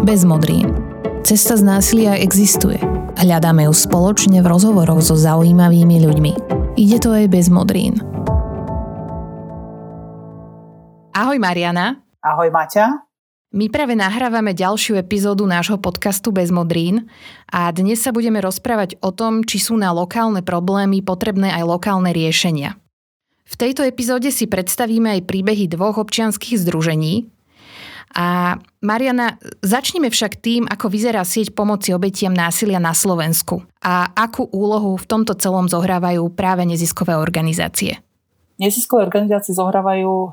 Bez modrín. Cesta z násilia existuje. Hľadáme ju spoločne v rozhovoroch so zaujímavými ľuďmi. Ide to aj bez modrín. Ahoj Mariana. Ahoj Maťa. My práve nahrávame ďalšiu epizódu nášho podcastu Bez modrín a dnes sa budeme rozprávať o tom, či sú na lokálne problémy potrebné aj lokálne riešenia. V tejto epizóde si predstavíme aj príbehy dvoch občianskych združení. A Mariana, začnime však tým, ako vyzerá sieť pomoci obetiam násilia na Slovensku a akú úlohu v tomto celom zohrávajú práve neziskové organizácie. Neziskové organizácie zohrávajú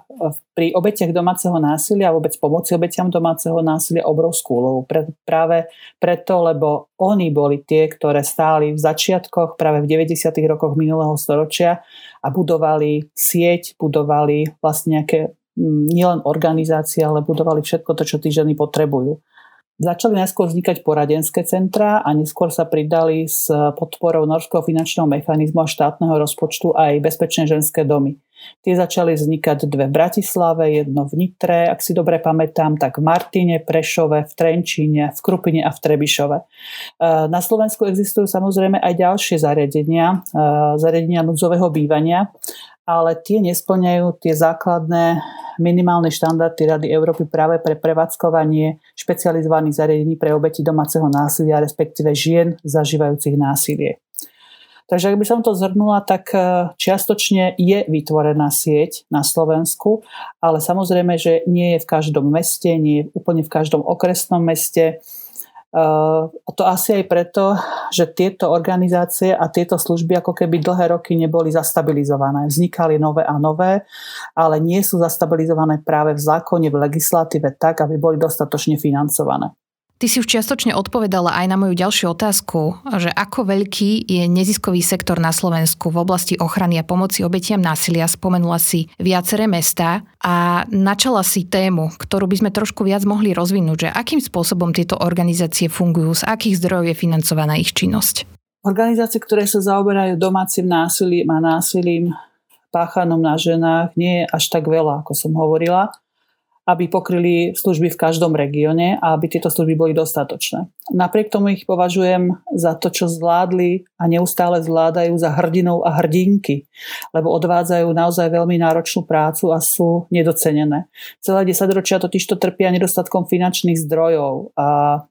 pri obetiach domáceho násilia a vôbec pomoci obetiam domáceho násilia obrovskú úlohu. Práve preto, lebo oni boli tie, ktoré stáli v začiatkoch práve v 90. rokoch minulého storočia a budovali sieť, budovali vlastne nejaké nielen organizácie, ale budovali všetko to, čo tí ženy potrebujú. Začali najskôr vznikať poradenské centrá a neskôr sa pridali s podporou norského finančného mechanizmu a štátneho rozpočtu aj bezpečné ženské domy. Tie začali vznikať dve v Bratislave, jedno v Nitre, ak si dobre pamätám, tak v Martine, Prešove, v Trenčíne, v Krupine a v Trebišove. Na Slovensku existujú samozrejme aj ďalšie zariadenia núdzového bývania, ale tie nesplňajú tie základné minimálne štandardy Rady Európy práve pre prevádzkovanie špecializovaných zariadení pre obeti domáceho násilia, respektíve žien zažívajúcich násilie. Takže ak by som to zhrnula, tak čiastočne je vytvorená sieť na Slovensku, ale samozrejme, že nie je v každom meste, nie je úplne v každom okresnom meste. A to asi aj preto, že tieto organizácie a tieto služby ako keby dlhé roky neboli zastabilizované. Vznikali nové a nové, ale nie sú zastabilizované práve v zákone, v legislatíve tak, aby boli dostatočne financované. Ty si už čiastočne odpovedala aj na moju ďalšiu otázku, že ako veľký je neziskový sektor na Slovensku v oblasti ochrany a pomoci obetiam násilia. Spomenula si viaceré mestá a načala si tému, ktorú by sme trošku viac mohli rozvinúť, že akým spôsobom tieto organizácie fungujú, z akých zdrojov je financovaná ich činnosť. Organizácie, ktoré sa zaoberajú domácim násilím a násilím páchanom na ženách, nie je až tak veľa, ako som hovorila, aby pokryli služby v každom regióne a aby tieto služby boli dostatočné. Napriek tomu ich považujem za to, čo zvládli a neustále zvládajú, za hrdinov a hrdinky, lebo odvádzajú naozaj veľmi náročnú prácu a sú nedocenené. Celé 10 ročia totižto trpia nedostatkom finančných zdrojov a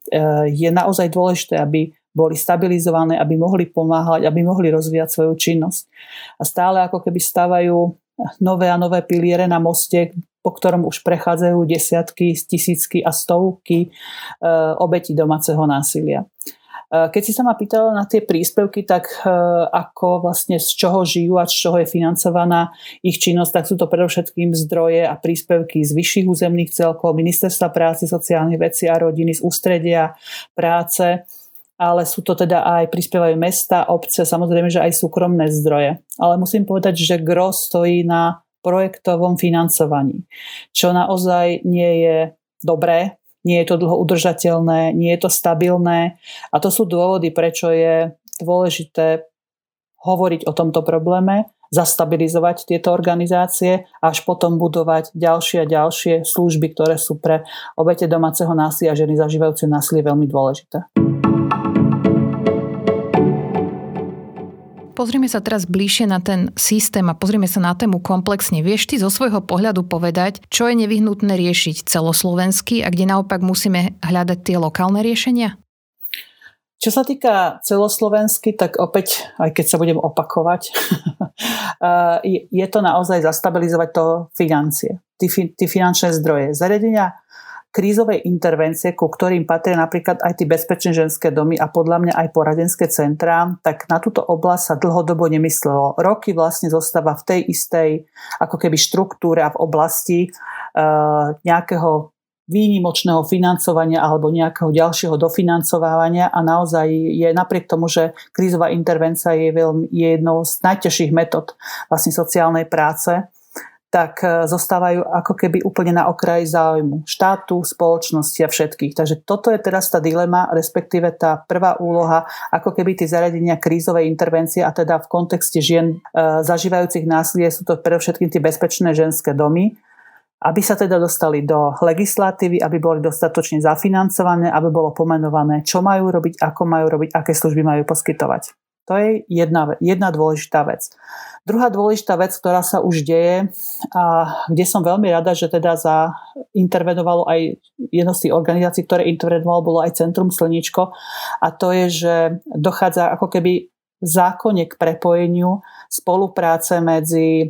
je naozaj dôležité, aby boli stabilizované, aby mohli pomáhať, aby mohli rozvíjať svoju činnosť. A stále ako keby stavajú nové a nové piliere na moste, po ktorom už prechádzajú desiatky, tisícky a stovky obetí domáceho násilia. Keď si sa ma pýtala na tie príspevky, tak ako vlastne z čoho žijú a z čoho je financovaná ich činnosť, tak sú to predovšetkým zdroje a príspevky z vyšších územných celkov, Ministerstva práce, sociálnych vecí a rodiny, z ústredia práce, ale sú to teda aj prispievajú mesta, obce, samozrejme, že aj súkromné zdroje. Ale musím povedať, že gro stojí na projektovom financovaní, čo naozaj nie je dobré, nie je to dlho udržateľné, nie je to stabilné a to sú dôvody, prečo je dôležité hovoriť o tomto probléme, zastabilizovať tieto organizácie a až potom budovať ďalšie a ďalšie služby, ktoré sú pre obete domáceho násilia a ženy zažívajúce násilie veľmi dôležité. Pozrime sa teraz bližšie na ten systém a pozrime sa na tému komplexne. Vieš ty zo svojho pohľadu povedať, čo je nevyhnutné riešiť celoslovensky a kde naopak musíme hľadať tie lokálne riešenia? Čo sa týka celoslovensky, tak opäť, aj keď sa budem opakovať, je to naozaj zastabilizovať to financie, tie finančné zdroje. Zariadenia krízovej intervencie, ku ktorým patria napríklad aj tie bezpečné ženské domy a podľa mňa aj poradenské centrá, tak na túto oblasť sa dlhodobo nemyslelo. Roky vlastne zostáva v tej istej ako keby štruktúre a v oblasti nejakého výnimočného financovania alebo nejakého ďalšieho dofinancovania a naozaj je napriek tomu, že krízová intervencia je jednou z najťažších metód vlastne sociálnej práce, tak zostávajú ako keby úplne na okraji záujmu štátu, spoločnosti a všetkých. Takže toto je teraz tá dilema, respektíve tá prvá úloha, ako keby tie zariadenia krízovej intervencie a teda v kontexte žien zažívajúcich násilie sú to predovšetkým tie bezpečné ženské domy, aby sa teda dostali do legislatívy, aby boli dostatočne zafinancované, aby bolo pomenované, čo majú robiť, ako majú robiť, aké služby majú poskytovať. To je jedna dôležitá vec. Druhá dôležitá vec, ktorá sa už deje a kde som veľmi rada, že teda intervenovalo aj jedno z tých organizácií, ktoré intervenovalo, bolo aj Centrum Slníčko, a to je, že dochádza ako keby v zákone k prepojeniu spolupráce medzi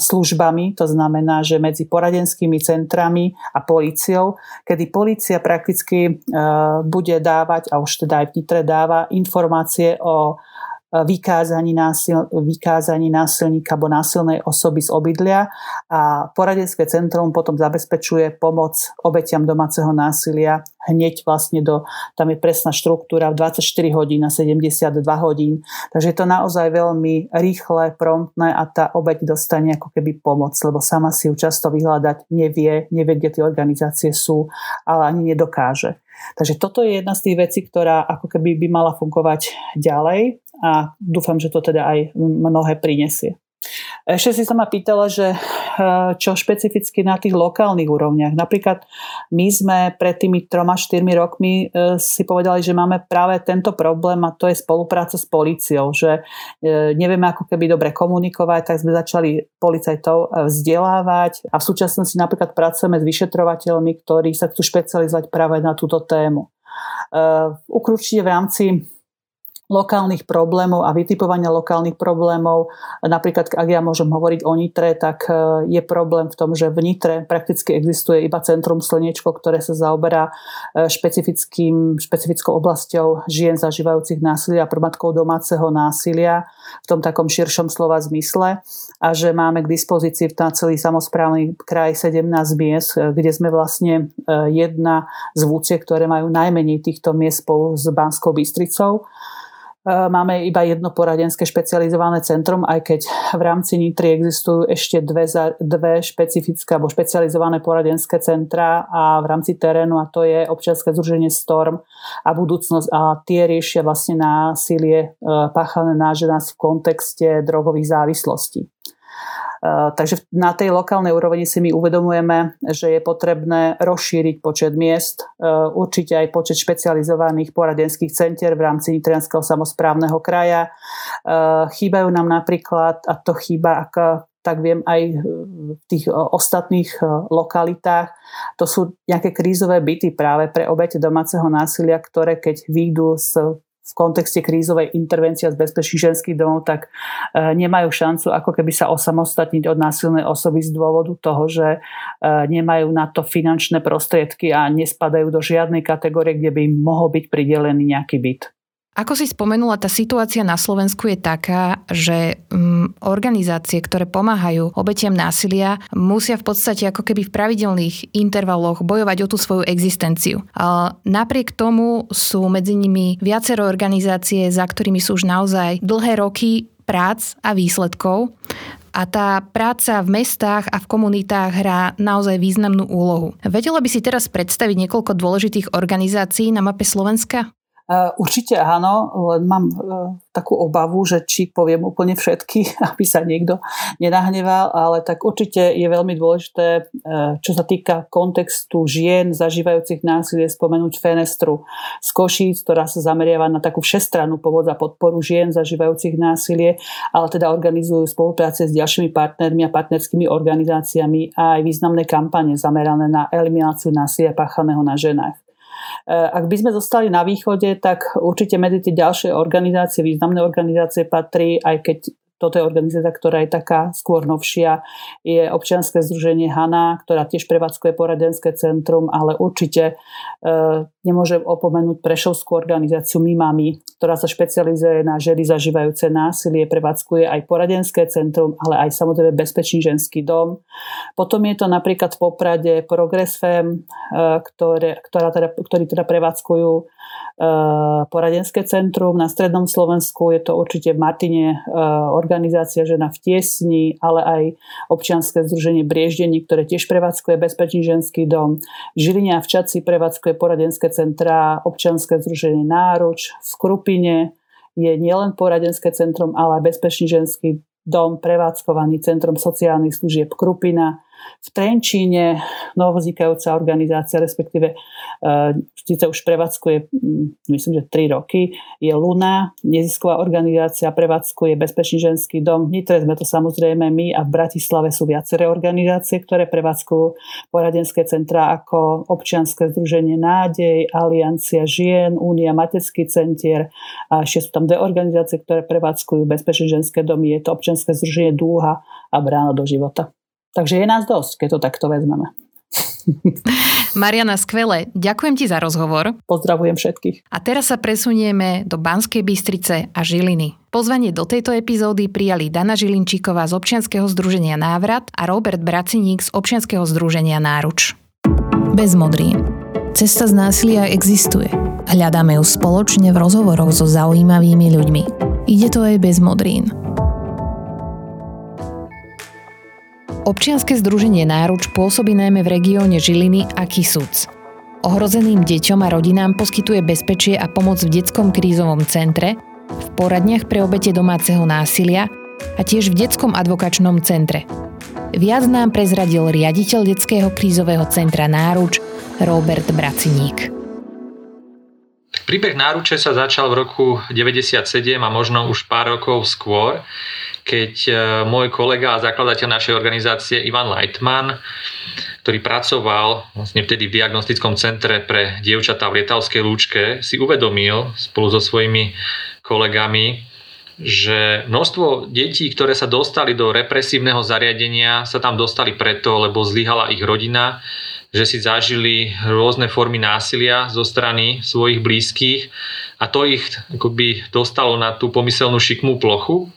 službami, to znamená, že medzi poradenskými centrami a políciou, kedy polícia prakticky bude dávať, a už teda aj v Nitre dáva, informácie o vykázaní násilníka alebo násilnej osoby z obydlia, a poradenské centrum potom zabezpečuje pomoc obetiam domáceho násilia hneď vlastne tam je presná štruktúra 24 hodín na 72 hodín. Takže je to naozaj veľmi rýchle, promptné a tá obeť dostane ako keby pomoc, lebo sama si ju často vyhľadať nevie, kde tie organizácie sú, ale ani nedokáže. Takže toto je jedna z tých vecí, ktorá ako keby by mala fungovať ďalej, a dúfam, že to teda aj mnohé prinesie. Ešte si sa ma pýtala, že čo špecificky na tých lokálnych úrovniach. Napríklad my sme pred tými 3-4 rokmi si povedali, že máme práve tento problém, a to je spolupráca s políciou, že nevieme ako keby dobre komunikovať, tak sme začali policajtov vzdelávať, a v súčasnosti napríklad pracujeme s vyšetrovateľmi, ktorí sa chcú špecializovať práve na túto tému. Určite v rámci lokálnych problémov a vytipovania lokálnych problémov. Napríklad, ak ja môžem hovoriť o Nitre, tak je problém v tom, že v Nitre prakticky existuje iba Centrum Slniečko, ktoré sa zaoberá špecifickou oblasťou žien zažívajúcich násilia a prvotkou domáceho násilia v tom takom širšom slova zmysle, a že máme k dispozícii na celý samosprávny kraj 17 miest, kde sme vlastne jedna z vúciek, ktoré majú najmenej týchto miest spolu s Banskou Bystricou. Máme iba jedno poradenské špecializované centrum, aj keď v rámci Nitry existujú ešte dve špecifické alebo špecializované poradenské centra a v rámci terénu, a to je občianske združenie Storm a budúcnosť, a tie riešia vlastne násilie páchané na ženách v kontexte drogových závislostí. Takže na tej lokálnej úrovni si my uvedomujeme, že je potrebné rozšíriť počet miest, určite aj počet špecializovaných poradenských centier v rámci nitrianskeho samosprávneho kraja. Chýbajú nám napríklad, a to chýba, tak viem, aj v tých ostatných lokalitách, to sú nejaké krízové byty práve pre obete domáceho násilia, ktoré keď výjdu v kontexte krízovej intervencie z bezpečných ženských domov, tak nemajú šancu ako keby sa osamostatniť od násilnej osoby z dôvodu toho, že nemajú na to finančné prostriedky a nespadajú do žiadnej kategórie, kde by im mohol byť pridelený nejaký byt. Ako si spomenula, tá situácia na Slovensku je taká, že organizácie, ktoré pomáhajú obetiam násilia, musia v podstate ako keby v pravidelných intervaloch bojovať o tú svoju existenciu. Napriek tomu sú medzi nimi viacero organizácie, za ktorými sú už naozaj dlhé roky prác a výsledkov. A tá práca v mestách a v komunitách hrá naozaj významnú úlohu. Vedela by si teraz predstaviť niekoľko dôležitých organizácií na mape Slovenska? Určite áno, len mám takú obavu, že či poviem úplne všetky, aby sa niekto nenahneval, ale tak určite je veľmi dôležité, čo sa týka kontextu žien zažívajúcich násilie, spomenúť Fenestru z Košíc, ktorá sa zameriava na takú všestrannú pomoc a podporu žien zažívajúcich násilie, ale teda organizujú spolupráce s ďalšími partnermi a partnerskými organizáciami a aj významné kampane zamerané na elimináciu násilia páchaného na ženách. Ak by sme zostali na východe, tak určite medzi tie ďalšie organizácie, významné organizácie patrí, aj keď toto je organizácia, ktorá je taká skôr novšia, je občianske združenie HANA, ktorá tiež prevádzkuje poradenské centrum, ale určite nemôžem opomenúť prešovskú organizáciu MIMAMI, ktorá sa špecializuje na ženy zažívajúce násilie, prevádzkuje aj poradenské centrum, ale aj samozrejme bezpečný ženský dom. Potom je to napríklad v Poprade ProgressFEM, ktorí teda prevádzkujú poradenské centrum. Na strednom Slovensku je to určite v Martine organizácia Žena v tiesni, ale aj občianske združenie Brieždenie, ktoré tiež prevádzkuje bezpečný ženský dom. Žiline a v Čadci prevádzkuje poradenské centra občianske združenie Náruč. V Krupine je nielen poradenské centrum, ale aj bezpečný ženský dom prevádzkovaný Centrom sociálnych služieb Krupina. V Trenčíne novovznikajúca organizácia, respektíve síce už prevádzkuje, myslím, že 3 roky, je Luna, nezisková organizácia, prevádzkuje Bezpečný ženský dom. V Nitre sme to samozrejme my a v Bratislave sú viaceré organizácie, ktoré prevádzkujú poradenské centrá ako občianske združenie Nádej, Aliancia žien, Únia materský centier a ešte sú tam dve organizácie, ktoré prevádzkujú Bezpečné ženské domy. Je to občianske združenie Dúha a Brána do života. Takže je nás dosť, keď to takto vezmeme. Mariana, skvelé. Ďakujem ti za rozhovor. Pozdravujem všetkých. A teraz sa presunieme do Banskej Bystrice a Žiliny. Pozvanie do tejto epizódy prijali Dana Žilinčíková z občianskeho združenia Návrat a Robert Braciník z občianskeho združenia Náruč. Bez modrín. Cesta z násilia existuje. Hľadáme ju spoločne v rozhovoroch so zaujímavými ľuďmi. Ide to aj bez modrín. Občianske združenie Náruč pôsobí najmä v regióne Žiliny a Kisúc. Ohrozeným deťom a rodinám poskytuje bezpečie a pomoc v detskom krízovom centre, v poradniach pre obete domáceho násilia a tiež v detskom advokačnom centre. Viac nám prezradil riaditeľ detského krízového centra Náruč Robert Braciník. Príbeh Náruče sa začal v roku 1997 a možno už pár rokov skôr, keď môj kolega a zakladateľ našej organizácie Ivan Leitman, ktorý pracoval vlastne vtedy v diagnostickom centre pre dievčatá v Lietavskej Lúčke, si uvedomil spolu so svojimi kolegami, že množstvo detí, ktoré sa dostali do represívneho zariadenia, sa tam dostali preto, lebo zlyhala ich rodina, že si zažili rôzne formy násilia zo strany svojich blízkych a to ich akoby dostalo na tú pomyselnú šikmú plochu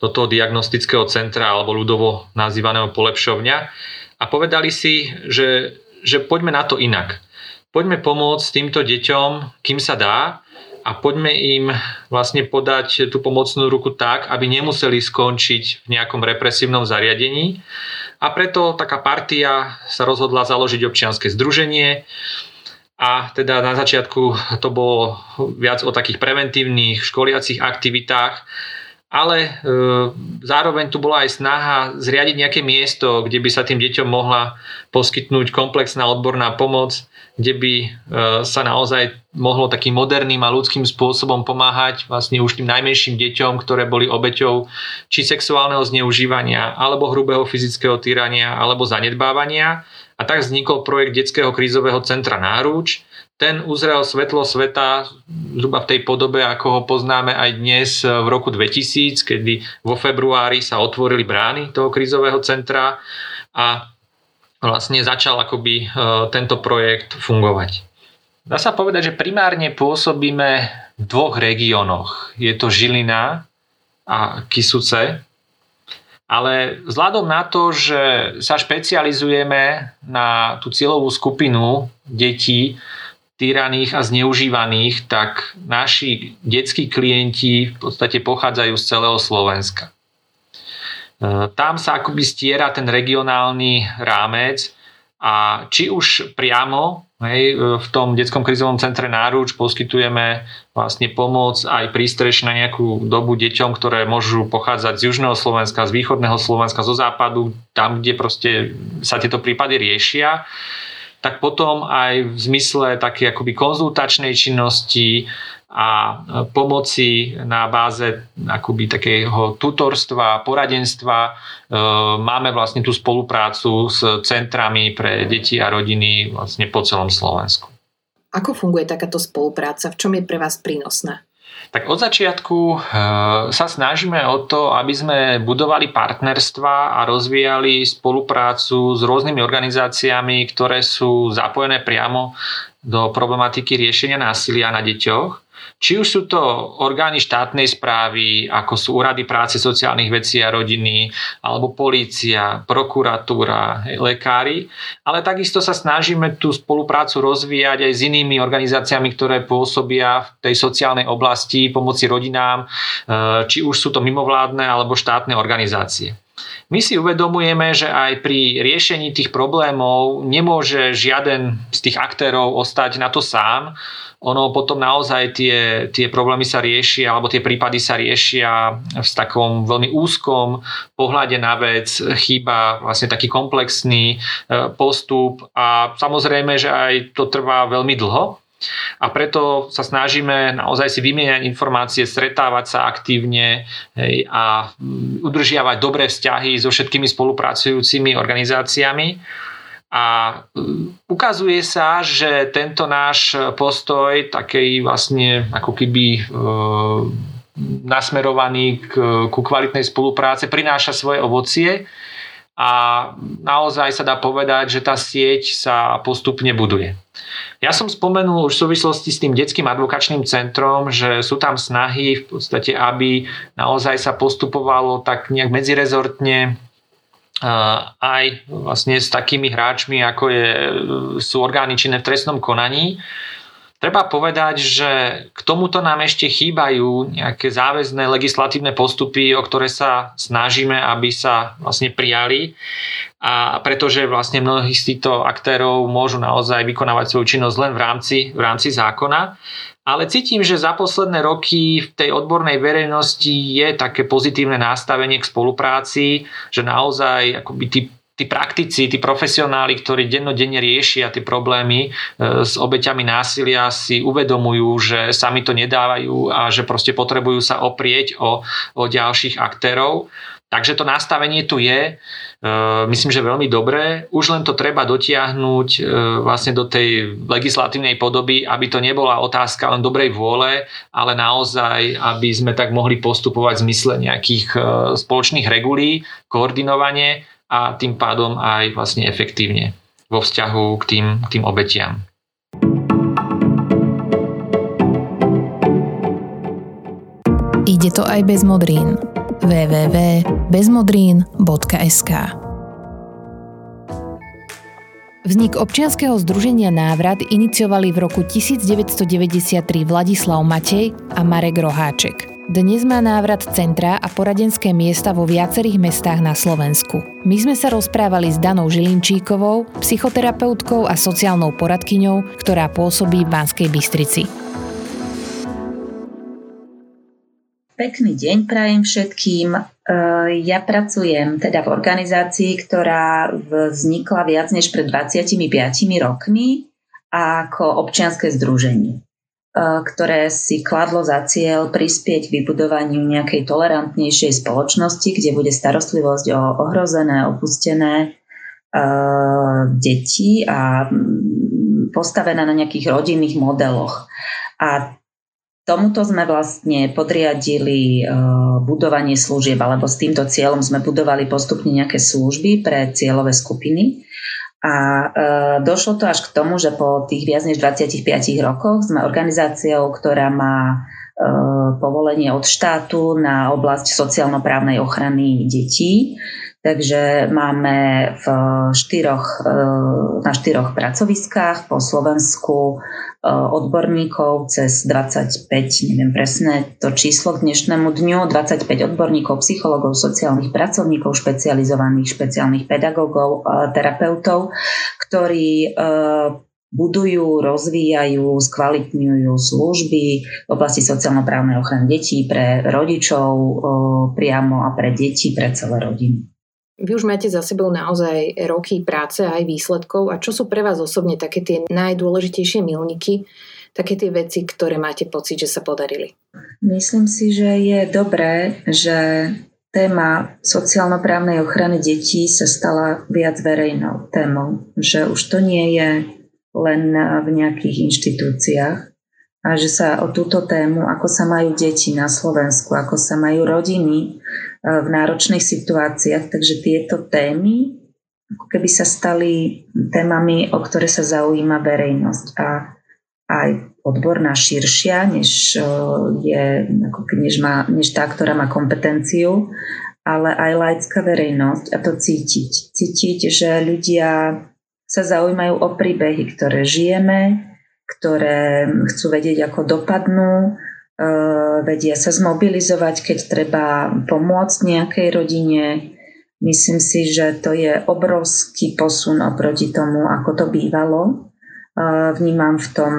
do toho diagnostického centra alebo ľudovo nazývaného polepšovňa a povedali si, že poďme na to inak. Poďme pomôcť týmto deťom, kým sa dá a poďme im vlastne podať tú pomocnú ruku tak, aby nemuseli skončiť v nejakom represívnom zariadení. A preto taká partia sa rozhodla založiť občianske združenie a teda na začiatku to bolo viac o takých preventívnych školiacich aktivitách, ale zároveň tu bola aj snaha zriadiť nejaké miesto, kde by sa tým deťom mohla poskytnúť komplexná odborná pomoc, kde by sa naozaj mohlo takým moderným a ľudským spôsobom pomáhať vlastne už tým najmenším deťom, ktoré boli obeťou či sexuálneho zneužívania, alebo hrubého fyzického týrania, alebo zanedbávania. A tak vznikol projekt Detského krízového centra Náruč. Ten uzrel svetlo sveta zhruba v tej podobe, ako ho poznáme aj dnes v roku 2000, kedy vo februári sa otvorili brány toho krízového centra a vlastne začal akoby tento projekt fungovať. Dá sa povedať, že primárne pôsobíme v dvoch regiónoch. Je to Žilina a Kisúce, ale vzhľadom na to, že sa špecializujeme na tú cieľovú skupinu detí týraných a zneužívaných, tak naši detskí klienti v podstate pochádzajú z celého Slovenska. Tam sa akoby stiera ten regionálny rámec a či už priamo v tom detskom krizovom centre Náruč poskytujeme vlastne pomoc aj prístrež na nejakú dobu deťom, ktoré môžu pochádzať z južného Slovenska, z východného Slovenska, zo západu, tam, kde proste sa tieto prípady riešia, tak potom aj v zmysle také akoby konzultačnej činnosti a pomoci na báze akoby takého tutorstva, poradenstva. Máme vlastne tú spoluprácu s centrami pre deti a rodiny vlastne po celom Slovensku. Ako funguje takáto spolupráca? V čom je pre vás prínosná? Tak od začiatku sa snažíme o to, aby sme budovali partnerstvá a rozvíjali spoluprácu s rôznymi organizáciami, ktoré sú zapojené priamo do problematiky riešenia násilia na deťoch. Či už sú to orgány štátnej správy, ako sú úrady práce, sociálnych vecí a rodiny, alebo polícia, prokuratúra, lekári, ale takisto sa snažíme tú spoluprácu rozvíjať aj s inými organizáciami, ktoré pôsobia v tej sociálnej oblasti pomoci rodinám, či už sú to mimovládne alebo štátne organizácie. My si uvedomujeme, že aj pri riešení tých problémov nemôže žiaden z tých aktérov ostať na to sám. Ono potom naozaj tie problémy sa riešia, alebo tie prípady sa riešia v takom veľmi úzkom pohľade na vec, chýba vlastne taký komplexný postup a samozrejme, že aj to trvá veľmi dlho. A preto sa snažíme naozaj si vymieňať informácie, stretávať sa aktívne a udržiavať dobré vzťahy so všetkými spolupracujúcimi organizáciami. A ukazuje sa, že tento náš postoj, taký vlastne ako keby nasmerovaný ku kvalitnej spolupráce, prináša svoje ovocie. A naozaj sa dá povedať, že tá sieť sa postupne buduje. Ja som spomenul už v súvislosti s tým detským advokačným centrom, že sú tam snahy v podstate, aby naozaj sa postupovalo tak nejak medzirezortne aj vlastne s takými hráčmi, ako sú orgány činné v trestnom konaní. Treba povedať, že k tomuto nám ešte chýbajú nejaké záväzné legislatívne postupy, o ktoré sa snažíme, aby sa vlastne prijali. A pretože vlastne mnohí z týchto aktérov môžu naozaj vykonávať svoju činnosť len v rámci zákona. Ale cítim, že za posledné roky v tej odbornej verejnosti je také pozitívne nastavenie k spolupráci, že naozaj akoby tí praktici, tí profesionáli, ktorí dennodenne riešia tie problémy s obeťami násilia, si uvedomujú, že sami to nedávajú a že proste potrebujú sa oprieť o ďalších aktérov. Takže to nastavenie tu je, myslím, že veľmi dobré. Už len to treba dotiahnuť vlastne do tej legislatívnej podoby, aby to nebola otázka len dobrej vôle, ale naozaj, aby sme tak mohli postupovať v zmysle nejakých spoločných regulí, koordinovanie, a tým pádom aj vlastne efektívne vo vzťahu k tým obetiam. Ide to aj bez modrín. www.bezmodrin.sk. Vznik občianskeho združenia Návrat iniciovali v roku 1993 Vladislav Matej a Marek Roháček. Dnes má Návrat centra a poradenské miesta vo viacerých mestách na Slovensku. My sme sa rozprávali s Danou Žilinčíkovou, psychoterapeutkou a sociálnou poradkyňou, ktorá pôsobí v Banskej Bystrici. Pekný deň prajem všetkým. Ja pracujem teda v organizácii, ktorá vznikla viac než pred 25 rokmi ako občianske združenie, ktoré si kladlo za cieľ prispieť k vybudovaniu nejakej tolerantnejšej spoločnosti, kde bude starostlivosť o ohrozené, opustené deti a postavená na nejakých rodinných modeloch. A tomuto sme vlastne podriadili budovanie služieb, alebo s týmto cieľom sme budovali postupne nejaké služby pre cieľové skupiny. A došlo to až k tomu, že po tých viac než 25 rokoch sme organizáciou, ktorá má povolenie od štátu na oblasť sociálno-právnej ochrany detí. Takže máme na štyroch pracoviskách po Slovensku odborníkov cez 25, neviem presné to číslo k dnešnému dňu, 25 odborníkov, psychologov, sociálnych pracovníkov, špeciálnych pedagógov, terapeutov, ktorí budujú, rozvíjajú, skvalitňujú služby v oblasti sociálno-právnej ochrany detí pre rodičov priamo a pre deti, pre celé rodiny. Vy už máte za sebou naozaj roky práce a aj výsledkov. A čo sú pre vás osobne také tie najdôležitejšie milníky, také tie veci, ktoré máte pocit, že sa podarili? Myslím si, že je dobré, že téma sociálno-právnej ochrany detí sa stala viac verejnou témou. Že už to nie je len v nejakých inštitúciách a že sa o túto tému, ako sa majú deti na Slovensku, ako sa majú rodiny v náročných situáciách, takže tieto témy ako keby sa stali témami, o ktoré sa zaujíma verejnosť a aj odborná širšia, než tá, ktorá má kompetenciu, ale aj laická verejnosť a to cítiť. Cítiť, že ľudia sa zaujímajú o príbehy, ktoré žijeme, ktoré chcú vedieť, ako dopadnú, vedia sa zmobilizovať, keď treba pomôcť nejakej rodine, Myslím si, že to je obrovský posun oproti tomu, ako to bývalo. Vnímam v tom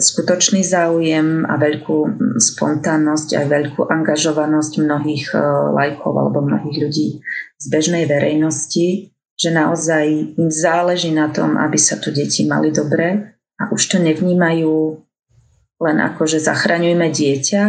skutočný záujem a veľkú spontánnosť, aj veľkú angažovanosť mnohých lajkov alebo mnohých ľudí z bežnej verejnosti, že naozaj im záleží na tom, aby sa tu deti mali dobre a už to nevnímajú len ako, že zachraňujme dieťa,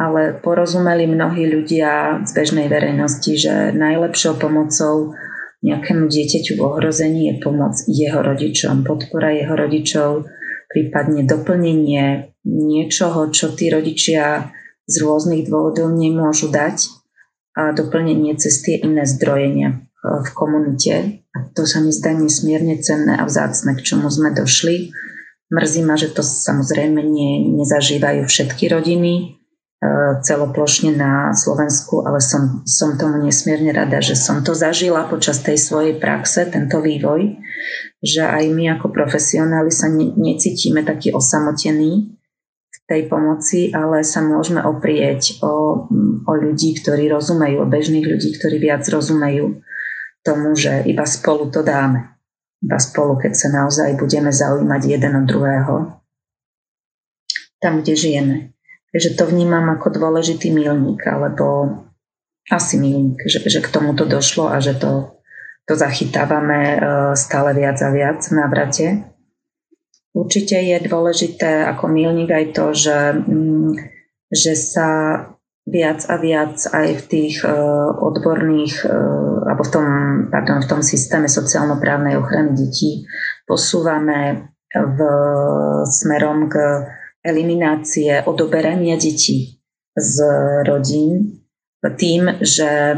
ale porozumeli mnohí ľudia z bežnej verejnosti, že najlepšou pomocou nejakému dieťaťu v ohrození je pomoc jeho rodičom, podpora jeho rodičov, prípadne doplnenie niečoho, čo tí rodičia z rôznych dôvodov nemôžu dať, a doplnenie cez tie iné zdrojenia v komunite. A to sa mi zdá nesmierne cenné a vzácne, k čomu sme došli. Mrzí ma, že to samozrejme nezažívajú všetky rodiny celoplošne na Slovensku, ale som tomu nesmierne rada, že som to zažila počas tej svojej praxe, tento vývoj, že aj my ako profesionáli sa necítime takí osamotení v tej pomoci, ale sa môžeme oprieť o ľudí, ktorí rozumejú, o bežných ľudí, ktorí viac rozumejú tomu, že iba spolu to dáme. Iba spolu, keď sa naozaj budeme zaujímať jeden od druhého. Tam, kde žijeme. Takže to vnímam ako dôležitý milník, alebo asi milník, že k tomu to došlo a že to zachytávame stále viac a viac v návrate. Určite je dôležité ako milník aj to, že sa viac a viac aj v tých odborných, alebo v tom systéme sociálno-právnej ochrany detí posúvame smerom k eliminácie, odoberania detí z rodín tým, že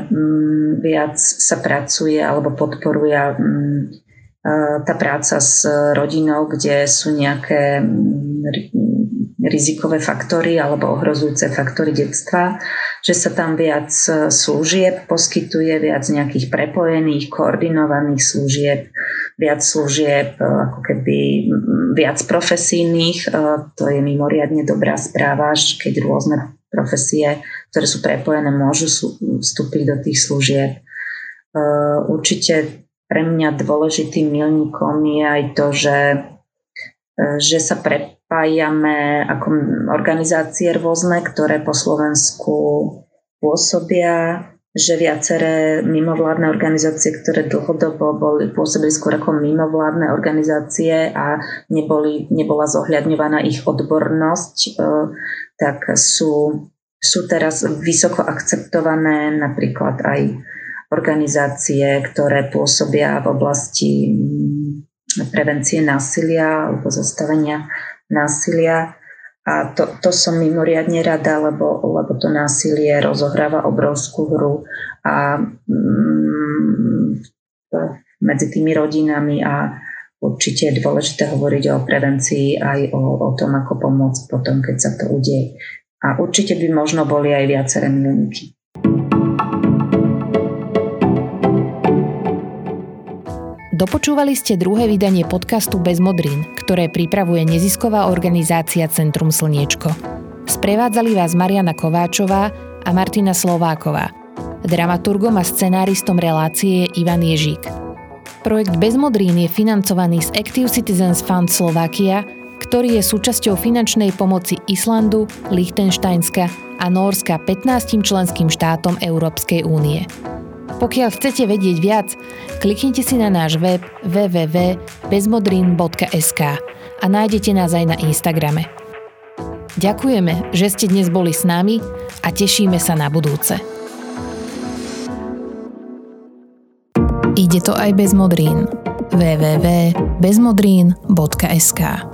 viac sa pracuje alebo podporuje tá práca s rodinou, kde sú nejaké rizikové faktory alebo ohrozujúce faktory detstva, že sa tam viac služieb poskytuje, viac nejakých prepojených, koordinovaných služieb, viac služieb, ako keby viac profesijných. To je mimoriadne dobrá správa, keď rôzne profesie, ktoré sú prepojené, môžu vstúpiť do tých služieb. Určite pre mňa dôležitým milníkom je aj to, že sa prepájame ako organizácie rôzne, ktoré po Slovensku pôsobia, že viaceré mimovládne organizácie, ktoré dlhodobo pôsobili skôr ako mimovládne organizácie a nebola zohľadňovaná ich odbornosť, tak sú teraz vysoko akceptované napríklad aj organizácie, ktoré pôsobia v oblasti prevencie násilia alebo zastavenia násilia. A to som mimoriadne rada, lebo to násilie rozohráva obrovskú hru a medzi tými rodinami a určite je dôležité hovoriť o prevencii aj o tom, ako pomôcť potom, keď sa to udeje. A určite by možno boli aj viaceré milníky. Dopočúvali ste druhé vydanie podcastu Bez modrín, ktoré pripravuje nezisková organizácia Centrum Slniečko. Sprevádzali vás Mariana Kováčová a Martina Slováková. Dramaturgom a scenáristom relácie je Ivan Ježík. Projekt Bez modrín je financovaný z Active Citizens Fund Slovakia, ktorý je súčasťou finančnej pomoci Islandu, Lichtenštajnska a Nórska 15 členským štátom Európskej únie. Pokiaľ chcete vedieť viac, kliknite si na náš web www.bezmodrin.sk a nájdete nás aj na Instagrame. Ďakujeme, že ste dnes boli s nami a tešíme sa na budúce. Ide to aj bez modrín. www.bezmodrin.sk